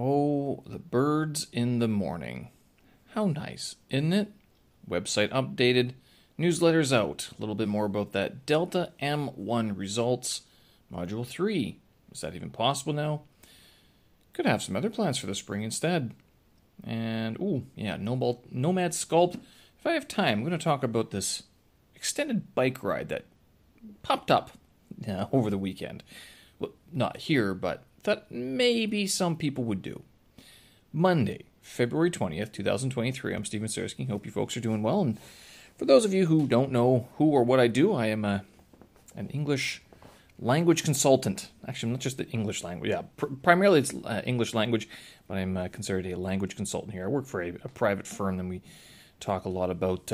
Oh, the birds in the morning. How nice, isn't it? Website updated. Newsletters out. A little bit more about that. Delta M1 results. Module 3. Is that even possible now? Could have some other plans for the spring instead. And, ooh, yeah, Nomad Sculpt. If I have time, I'm going to talk about this extended bike ride that popped up over the weekend. Well, not here, but thought maybe some people would do. Monday, February 20th, 2023. I'm Stephen Szersky. Hope you folks are doing well. And for those of you who don't know who or what I do, I am an English language consultant. Actually, not just the English language. Yeah, primarily it's English language, but I'm considered a language consultant here. I work for a private firm, and we talk a lot about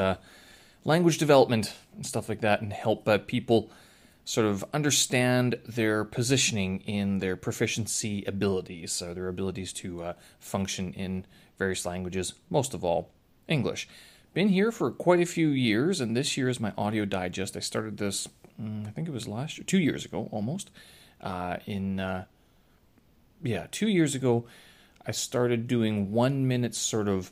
language development and stuff like that, and help people sort of understand their positioning in their proficiency abilities, so their abilities to function in various languages, most of all English. Been here for quite a few years, and this year is my audio digest. I started this, I think it was last year, 2 years ago almost. 2 years ago, I started doing 1 minute sort of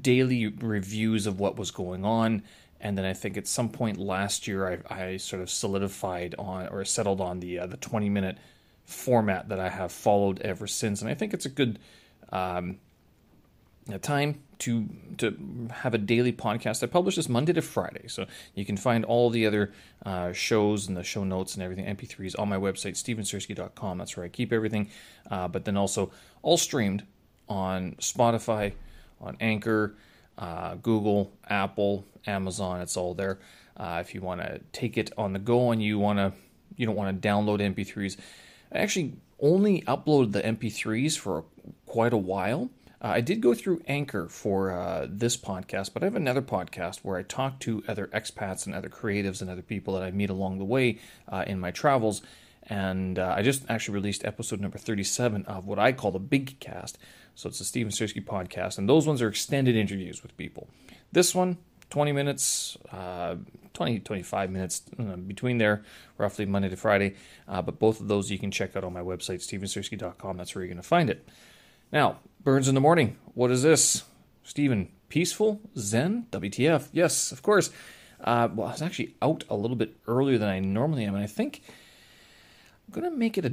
daily reviews of what was going on. And then I think at some point last year, I sort of solidified on or settled on the 20-minute format that I have followed ever since. And I think it's a good time to have a daily podcast. I publish this Monday to Friday, so you can find all the other shows and the show notes and everything, MP3s, on my website, stephenszersky.com. That's where I keep everything. But then also all streamed on Spotify, on Anchor, Google, Apple, Amazon. It's all there. If you want to take it on the go and you don't want to download MP3s. I actually only uploaded the MP3s for quite a while. I did go through Anchor for this podcast, but I have another podcast where I talk to other expats and other creatives and other people that I meet along the way in my travels. And I just actually released episode number 37 of what I call the Big Cast. So it's the Stephen Szersky podcast, and those ones are extended interviews with people. This one, 20 minutes, 25 minutes between there, roughly Monday to Friday. But both of those you can check out on my website, stephenszersky.com. That's where you're going to find it. Now, birds in the morning. What is this? Stephen, peaceful? Zen? WTF? Yes, of course. Well, I was actually out a little bit earlier than I normally am, and I think I'm going to make it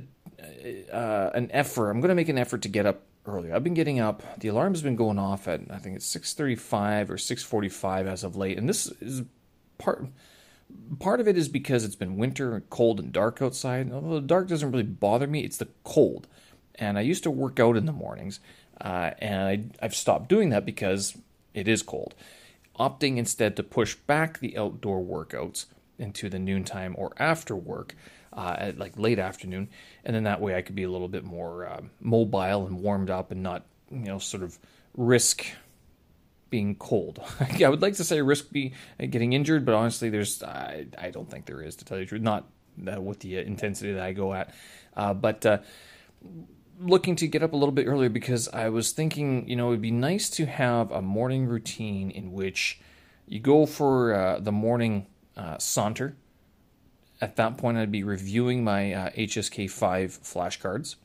an effort. I'm going to make an effort to get up earlier. I've been getting up. The alarm has been going off at, I think it's 6:35 or 6:45 as of late. And this is part of it is because it's been winter, cold and dark outside. Although the dark doesn't really bother me, it's the cold. And I used to work out in the mornings, and I've stopped doing that because it is cold. Opting instead to push back the outdoor workouts into the noontime or after work, at like late afternoon, and then that way I could be a little bit more mobile and warmed up and not, sort of risk being cold. I would like to say risk getting injured, but honestly, I don't think there is, to tell you the truth. Not with the intensity that I go at, but looking to get up a little bit earlier because I was thinking, it would be nice to have a morning routine in which you go for the morning saunter. At that point, I'd be reviewing my HSK 5 flashcards.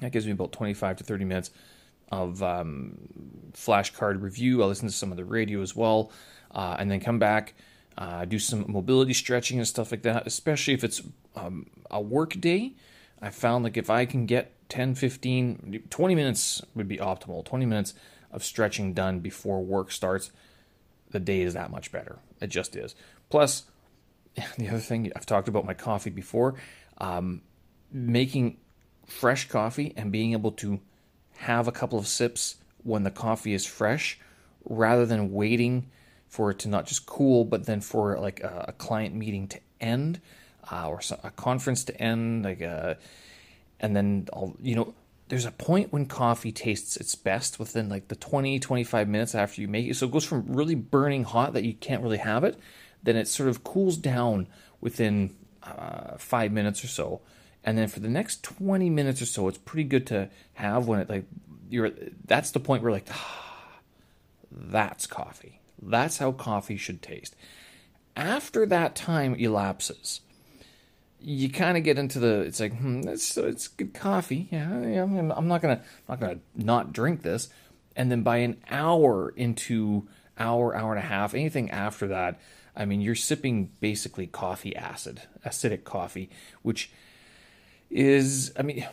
That gives me about 25 to 30 minutes of flashcard review. I'll listen to some of the radio as well, and then come back, do some mobility stretching and stuff like that, especially if it's a work day. I found if I can get 10, 15, 20 minutes would be optimal. 20 minutes of stretching done before work starts, the day is that much better. It just is. Plus, the other thing, I've talked about my coffee before, making fresh coffee and being able to have a couple of sips when the coffee is fresh rather than waiting for it to not just cool, but then for like a client meeting to end or a conference to end. And then, there's a point when coffee tastes its best within like the 20, 25 minutes after you make it. So it goes from really burning hot that you can't really have it. Then it sort of cools down within 5 minutes or so. And then for the next 20 minutes or so, it's pretty good to have when that's the point where that's coffee. That's how coffee should taste. After that time elapses, you kind of get into the, it's like, it's good coffee. Yeah, I'm not gonna not drink this. And then by an hour into hour and a half, anything after that, I mean, you're sipping basically coffee acid, acidic coffee, which is, I mean,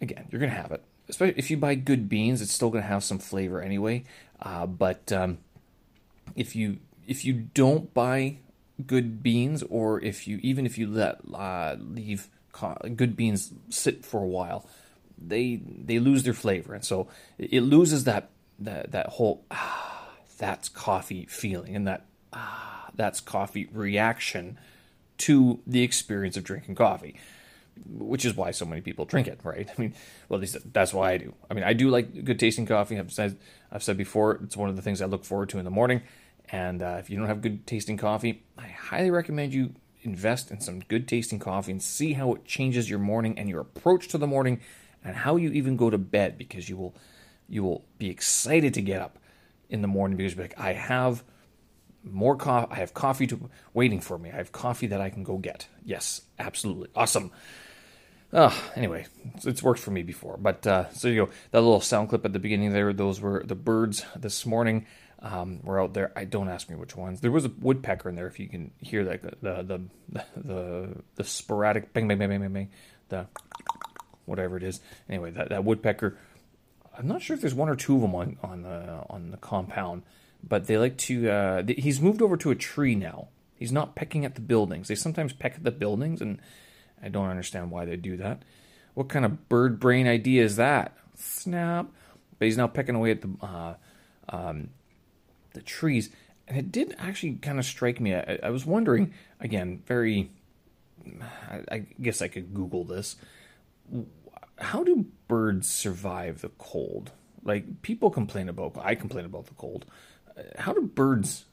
again, you're gonna have it. Especially if you buy good beans, it's still gonna have some flavor anyway. But if you don't buy good beans, or if you leave good beans sit for a while, they lose their flavor, and so it loses that whole that's coffee feeling, and that that's coffee reaction to the experience of drinking coffee, which is why so many people drink it, right? I mean, well, at least that's why I do. I mean, I do like good tasting coffee. I've said before, it's one of the things I look forward to in the morning. And if you don't have good tasting coffee, I highly recommend you invest in some good tasting coffee and see how it changes your morning and your approach to the morning and how you even go to bed, because you will be excited to get up in the morning because you'll be like, I have more coffee. I have coffee waiting for me. I have coffee that I can go get. Yes, absolutely. Awesome. Anyway, it's worked for me before. But so you go, that little sound clip at the beginning there, those were the birds this morning. We're out there. I don't ask me which ones. There was a woodpecker in there. If you can hear that, the sporadic bang, bang, bang, bang, bang, bang, the whatever it is. Anyway, that woodpecker. I'm not sure if there's one or two of them on the compound, but they like to. He's moved over to a tree now. He's not pecking at the buildings. They sometimes peck at the buildings, and I don't understand why they do that. What kind of bird brain idea is that? Snap! But he's now pecking away at the trees, and it did actually kind of strike me. I was wondering, again, I guess I could Google this. How do birds survive the cold? Like, I complain about the cold. How do birds,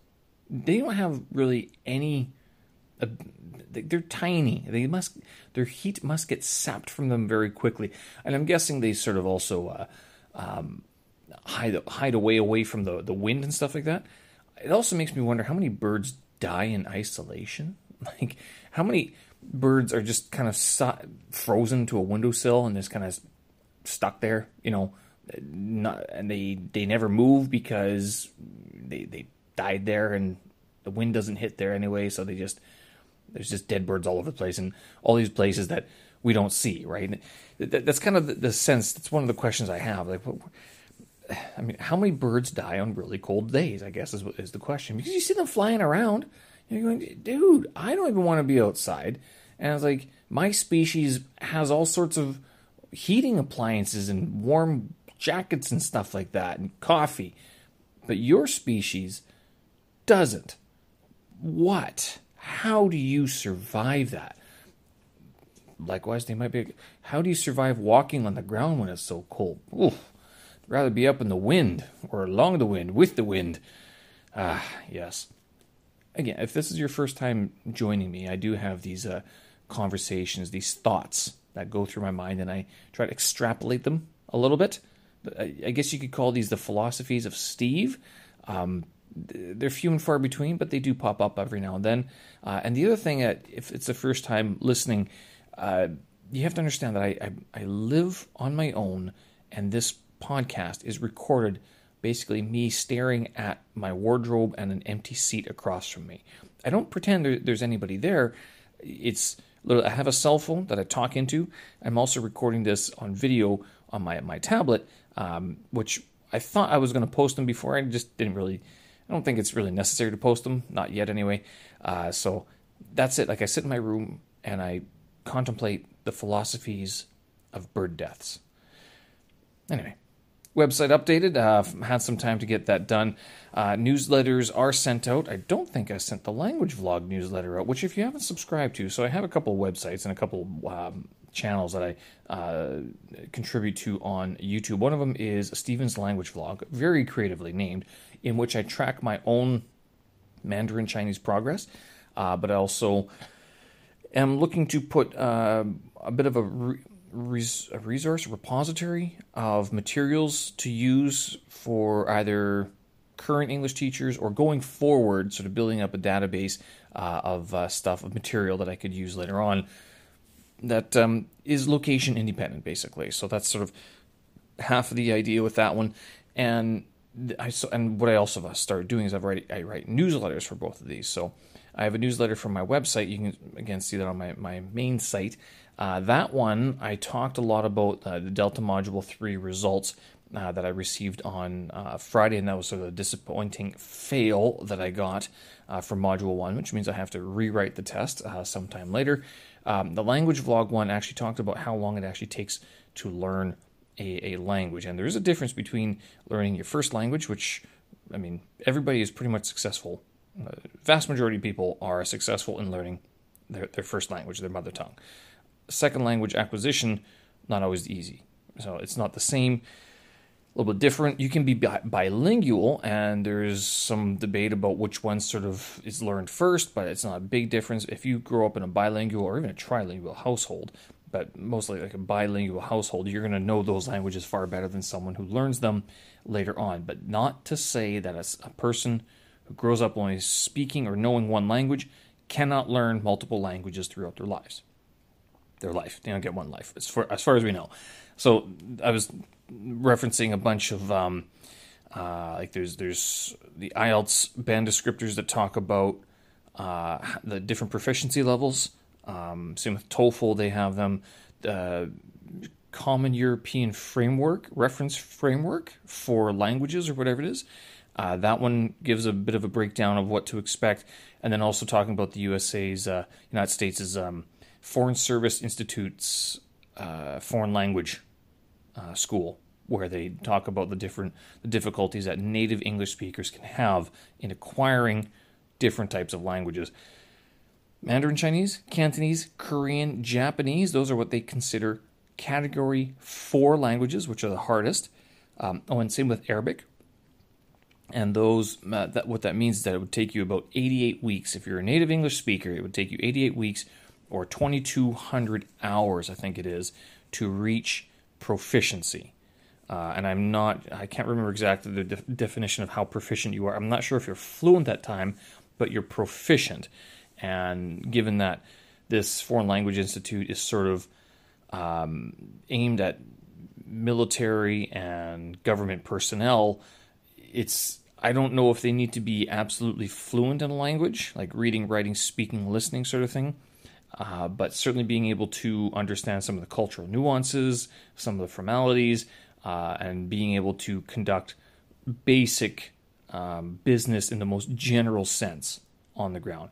they don't have really any, they're tiny. Their heat must get sapped from them very quickly. And I'm guessing they sort of also, hide away from the wind and stuff like that. It also makes me wonder how many birds die in isolation. Like, how many birds are just kind of frozen to a windowsill and just kind of stuck there, you know, and they never move because they died there and the wind doesn't hit there anyway, so there's just dead birds all over the place and all these places that we don't see, right? That's kind of the sense. That's one of the questions I have. Like, I mean, how many birds die on really cold days, I guess, is the question. Because you see them flying around, and you're going, dude, I don't even want to be outside. And I was like, my species has all sorts of heating appliances and warm jackets and stuff like that, and coffee. But your species doesn't. What? How do you survive that? Likewise, they might be, how do you survive walking on the ground when it's so cold? Oof. Rather be up in the wind or along the wind with the wind. Yes. Again, if this is your first time joining me, I do have these conversations, these thoughts that go through my mind, and I try to extrapolate them a little bit. I guess you could call these the philosophies of Steve. They're few and far between, but they do pop up every now and then. And the other thing, if it's the first time listening, you have to understand that I live on my own, and this podcast is recorded basically me staring at my wardrobe and an empty seat across from me. I don't pretend there's anybody there. I have a cell phone that I talk into. I'm also recording this on video on my tablet, which I thought I was going to post them before. I just didn't really. I don't think it's really necessary to post them, not yet anyway. So that's it. Like, I sit in my room and I contemplate the philosophies of bird deaths. Anyway. Website updated. Had some time to get that done. Newsletters are sent out. I don't think I sent the language vlog newsletter out, which if you haven't subscribed to, so I have a couple websites and a couple channels that I contribute to on YouTube. One of them is Stephen's Language Vlog, very creatively named, in which I track my own Mandarin Chinese progress, but I also am looking to put a bit of a resource, a repository of materials to use for either current English teachers or going forward, sort of building up a database of material that I could use later on that is location independent, basically. So that's sort of half of the idea with that one. And what I also started doing is I write newsletters for both of these. So I have a newsletter from my website. You can, again, see that on my main site. That one, I talked a lot about the Delta Module 3 results that I received on Friday, and that was sort of a disappointing fail that I got from Module 1, which means I have to rewrite the test sometime later. The language vlog one actually talked about how long it actually takes to learn a language, and there is a difference between learning your first language, which, I mean, everybody is pretty much successful. Vast majority of people are successful in learning their first language, their mother tongue. Second language acquisition, not always easy. So it's not the same, a little bit different. You can be bilingual, and there's some debate about which one sort of is learned first, but it's not a big difference. If you grow up in a bilingual or even a trilingual household, but mostly like a bilingual household, you're going to know those languages far better than someone who learns them later on. But not to say that a person who grows up only speaking or knowing one language cannot learn multiple languages throughout their lives. They don't get one life, as far as we know. So I was referencing a bunch of there's the IELTS band descriptors that talk about the different proficiency levels. Same with TOEFL, they have them. Common European Framework, reference framework for languages or whatever it is. That one gives a bit of a breakdown of what to expect, and then also talking about the United States' Foreign Service Institute's foreign language school, where they talk about the difficulties that native English speakers can have in acquiring different types of languages. Mandarin Chinese, Cantonese, Korean, Japanese, those are what they consider Category 4 languages, which are the hardest. And same with Arabic. And those, what that means is that it would take you about 88 weeks. If you're a native English speaker, it would take you 88 weeks or 2,200 hours, I think it is, to reach proficiency. And I can't remember exactly the definition of how proficient you are. I'm not sure if you're fluent that time, but you're proficient. And given that this Foreign Language Institute is sort of aimed at military and government personnel, I don't know if they need to be absolutely fluent in a language, like reading, writing, speaking, listening sort of thing, but certainly being able to understand some of the cultural nuances, some of the formalities, and being able to conduct basic business in the most general sense on the ground.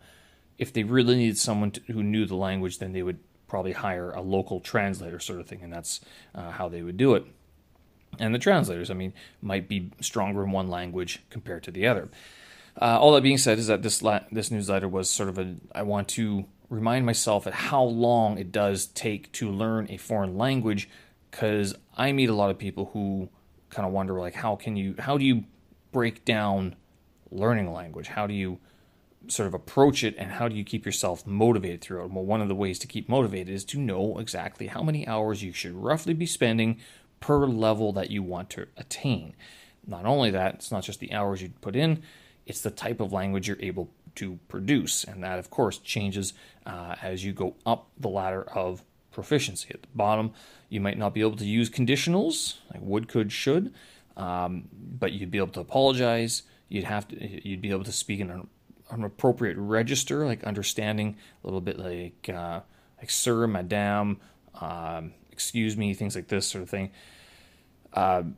If they really needed someone who knew the language, then they would probably hire a local translator sort of thing, and that's how they would do it. And the translators, might be stronger in one language compared to the other. All that being said is that this newsletter was sort of I want to remind myself at how long it does take to learn a foreign language, because I meet a lot of people who kind of wonder, like, how do you break down learning a language? How do you sort of approach it, and how do you keep yourself motivated throughout? Well, one of the ways to keep motivated is to know exactly how many hours you should roughly be spending per level that you want to attain. Not only that, it's not just the hours you put in, it's the type of language you're able to produce. And that, of course, changes as you go up the ladder of proficiency. At the bottom, you might not be able to use conditionals, like would, could, should, but you'd be able to apologize. You'd be able to speak in an appropriate register, like understanding a little bit like sir, madame, excuse me, things like this sort of thing.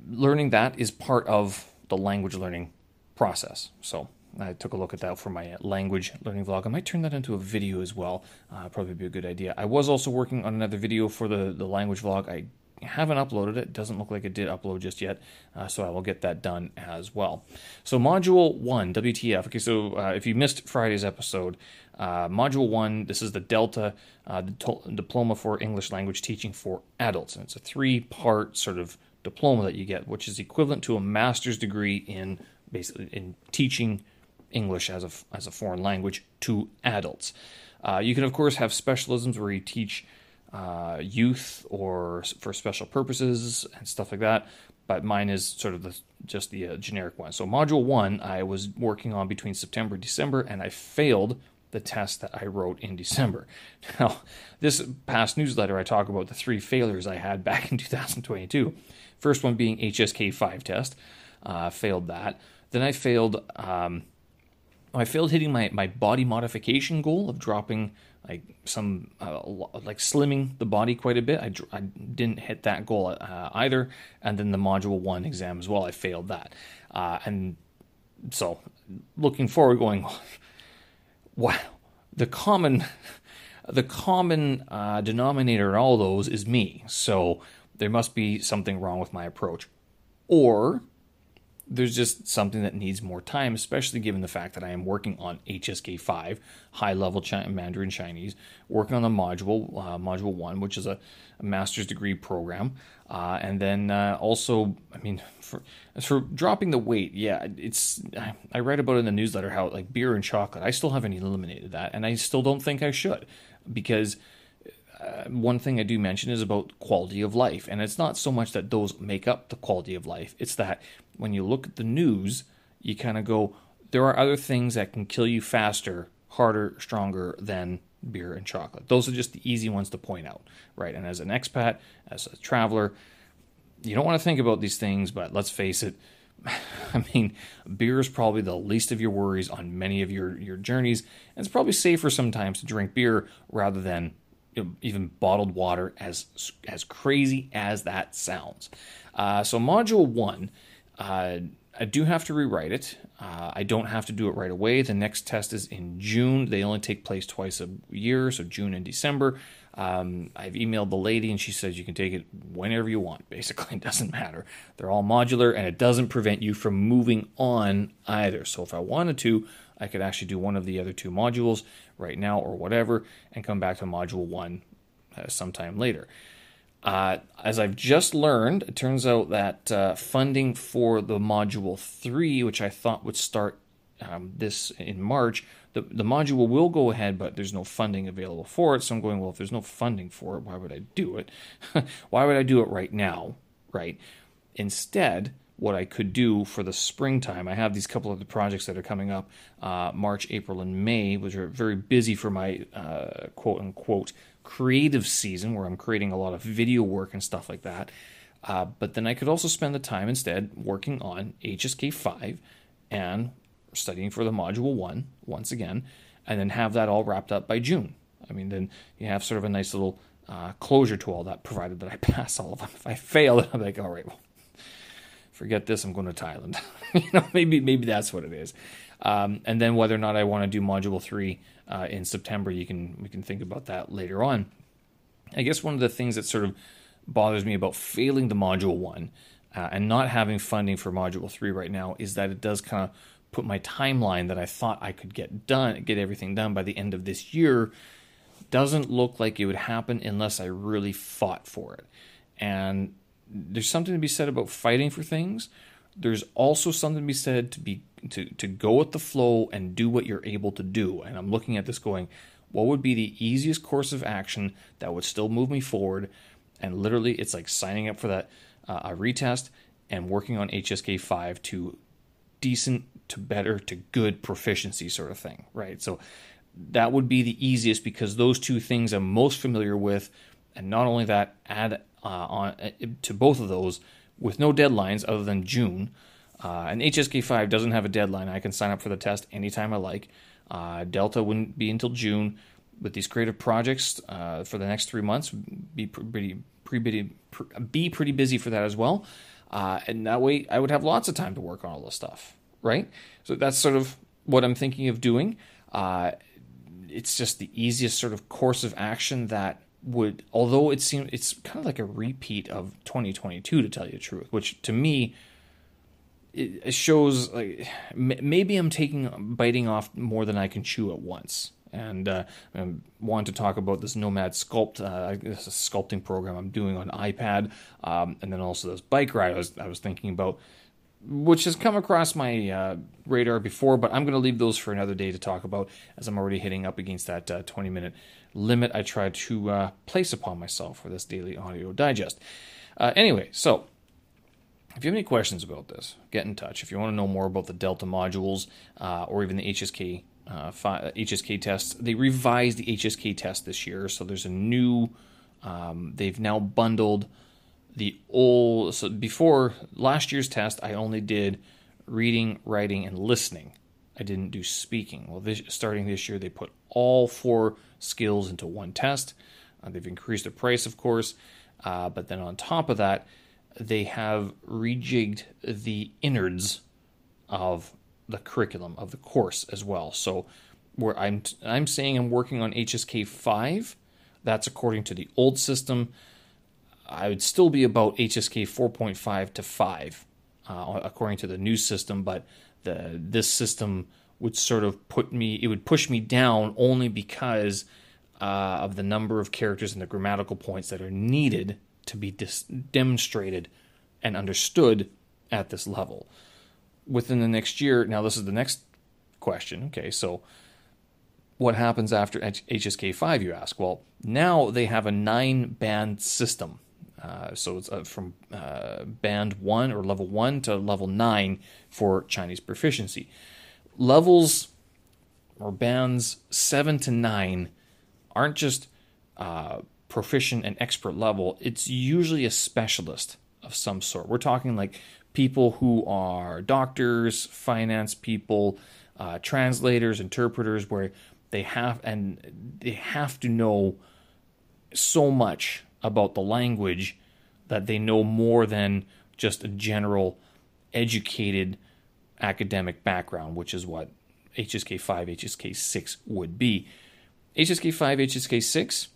Learning that is part of the language learning process. So I took a look at that for my language learning vlog. I might turn that into a video as well. Probably be a good idea. I was also working on another video for the language vlog. I haven't uploaded it. It doesn't look like it did upload just yet. So I will get that done as well. So Module 1, WTF. Okay, so if you missed Friday's episode, Module 1, this is the Delta Diploma for English Language Teaching for Adults. And it's a 3-part sort of diploma that you get, which is equivalent to a master's degree in teaching English as a foreign language to adults. You can, of course, have specialisms where you teach youth or for special purposes and stuff like that. But mine is sort of just the generic one. So Module 1, I was working on between September and December, and I failed the test that I wrote in December. Now, this past newsletter, I talk about the three failures I had back in 2022. First one being HSK 5 test, failed that. Then I failed hitting my body modification goal of dropping slimming the body quite a bit. I didn't hit that goal either. And then the module 1 exam as well, I failed that. And so looking forward, going, wow, the common denominator in all those is me. So there must be something wrong with my approach, or there's just something that needs more time, especially given the fact that I am working on HSK 5, high-level Mandarin Chinese, working on the module 1, which is a master's degree program. And then also, I mean, for dropping the weight, yeah, I read about it in the newsletter how like beer and chocolate, I still haven't eliminated that, and I still don't think I should, because one thing I do mention is about quality of life, and it's not so much that those make up the quality of life. It's that when you look at the news, you kind of go, there are other things that can kill you faster, harder, stronger than beer and chocolate. Those are just the easy ones to point out, right? And as an expat, as a traveler, you don't want to think about these things, but let's face it, I mean, beer is probably the least of your worries on many of your journeys, and it's probably safer sometimes to drink beer rather than even bottled water, as crazy as that sounds. So module 1, I do have to rewrite it. I don't have to do it right away. The next test is in June. They only take place twice a year, so June and December. I've emailed the lady, and she says you can take it whenever you want. Basically, it doesn't matter. They're all modular, and it doesn't prevent you from moving on either. So if I wanted to, I could actually do one of the other two modules right now or whatever and come back to module 1 sometime later. As I've just learned, it turns out that funding for the module 3, which I thought would start this in March, the module will go ahead, but there's no funding available for it. So I'm going, well, if there's no funding for it, why would I do it? Why would I do it right now, right? Instead, what I could do for the springtime, I have these couple of the projects that are coming up, March, April, and May, which are very busy for my quote-unquote creative season, where I'm creating a lot of video work and stuff like that. But then I could also spend the time instead working on HSK 5 and studying for the module 1 once again, and then have that all wrapped up by June. I mean, then you have sort of a nice little closure to all that, provided that I pass all of them. If I fail, then I'm like, all right, well, forget this, I'm going to Thailand. You know, maybe that's what it is. And then whether or not I want to do module 3 in September, we can think about that later on. I guess one of the things that sort of bothers me about failing the module 1 and not having funding for module 3 right now is that it does kind of put my timeline that I thought I could get everything done by the end of this year. Doesn't look like it would happen unless I really fought for it. And there's something to be said about fighting for things. There's also something to be said to go with the flow and do what you're able to do. And I'm looking at this going, what would be the easiest course of action that would still move me forward? And literally, it's like signing up for that retest and working on HSK 5 to decent to better to good proficiency sort of thing, right? So that would be the easiest, because those two things I'm most familiar with. And not only that, add to both of those with no deadlines other than June. And HSK 5 doesn't have a deadline. I can sign up for the test anytime I like. Delta wouldn't be until June. With these creative projects for the next 3 months, be pretty busy for that as well. And that way I would have lots of time to work on all this stuff, right? So that's sort of what I'm thinking of doing. It's just the easiest sort of course of action that would, although it seems it's kind of like a repeat of 2022, to tell you the truth, which to me it shows like maybe I'm biting off more than I can chew at once. And I want to talk about this Nomad Sculpt, this is a sculpting program I'm doing on iPad, and then also this bike ride I was thinking about, which has come across my radar before, but I'm going to leave those for another day to talk about, as I'm already hitting up against that 20-minute limit I try to place upon myself for this daily audio digest. Anyway, so if you have any questions about this, get in touch. If you want to know more about the Delta modules or even the HSK HSK tests. They revised the HSK test this year, so there's a new. They've now bundled the old. So before last year's test, I only did reading, writing, and listening. I didn't do speaking. Well, starting this year, they put all four skills into one test. They've increased the price, of course, but then on top of that, they have rejigged the innards of the curriculum of the course as well. So where I'm saying I'm working on HSK 5, that's according to the old system. I would still be about HSK 4.5 to 5 according to the new system, but this system would sort of push me down only because of the number of characters and the grammatical points that are needed to be demonstrated and understood at this level. Within the next year, now this is the next question. Okay, so what happens after HSK 5, you ask? Well, now they have a 9-band system. So it's from band 1 or level 1 to level 9 for Chinese proficiency. Levels or bands 7 to 9 aren't just proficient and expert level. It's usually a specialist of some sort. We're talking like people who are doctors, finance people, translators, interpreters, where they have to know so much about the language that they know more than just a general educated academic background, which is what HSK 5, HSK 6 would be. HSK 5, HSK 6,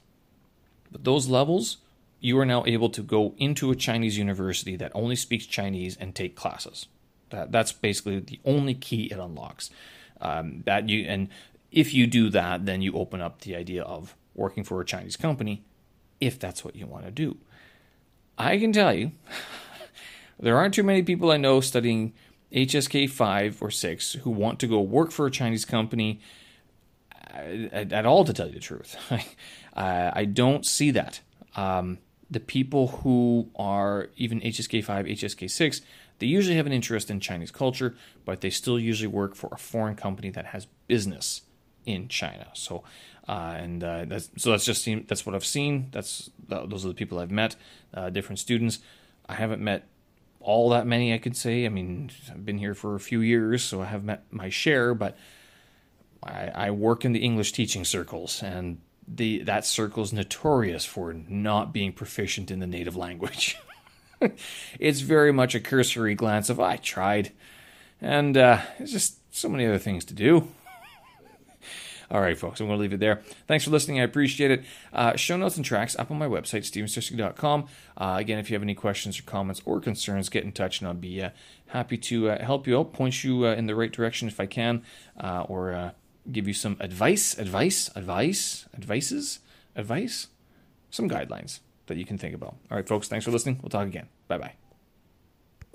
but those levels, you are now able to go into a Chinese university that only speaks Chinese and take classes. That's basically the only key it unlocks. And if you do that, then you open up the idea of working for a Chinese company, if that's what you want to do. I can tell you, there aren't too many people I know studying HSK 5 or 6 who want to go work for a Chinese company at all, to tell you the truth. I don't see that. The people who are even HSK 5, HSK 6, they usually have an interest in Chinese culture, but they still usually work for a foreign company that has business in China. So, that's what I've seen. Those are the people I've met, different students. I haven't met all that many, I could say. I mean, I've been here for a few years, so I have met my share, but I work in the English teaching circles, and that circle is notorious for not being proficient in the native language. It's very much a cursory glance of, I tried, and there's just so many other things to do. All right, folks, I'm going to leave it there. Thanks for listening. I appreciate it. Show notes and tracks up on my website, stephenszersky.com. Again, if you have any questions or comments or concerns, get in touch, and I'll be happy to help you out, point you in the right direction if I can, or give you some advice, some guidelines that you can think about. All right, folks, thanks for listening. We'll talk again. Bye-bye.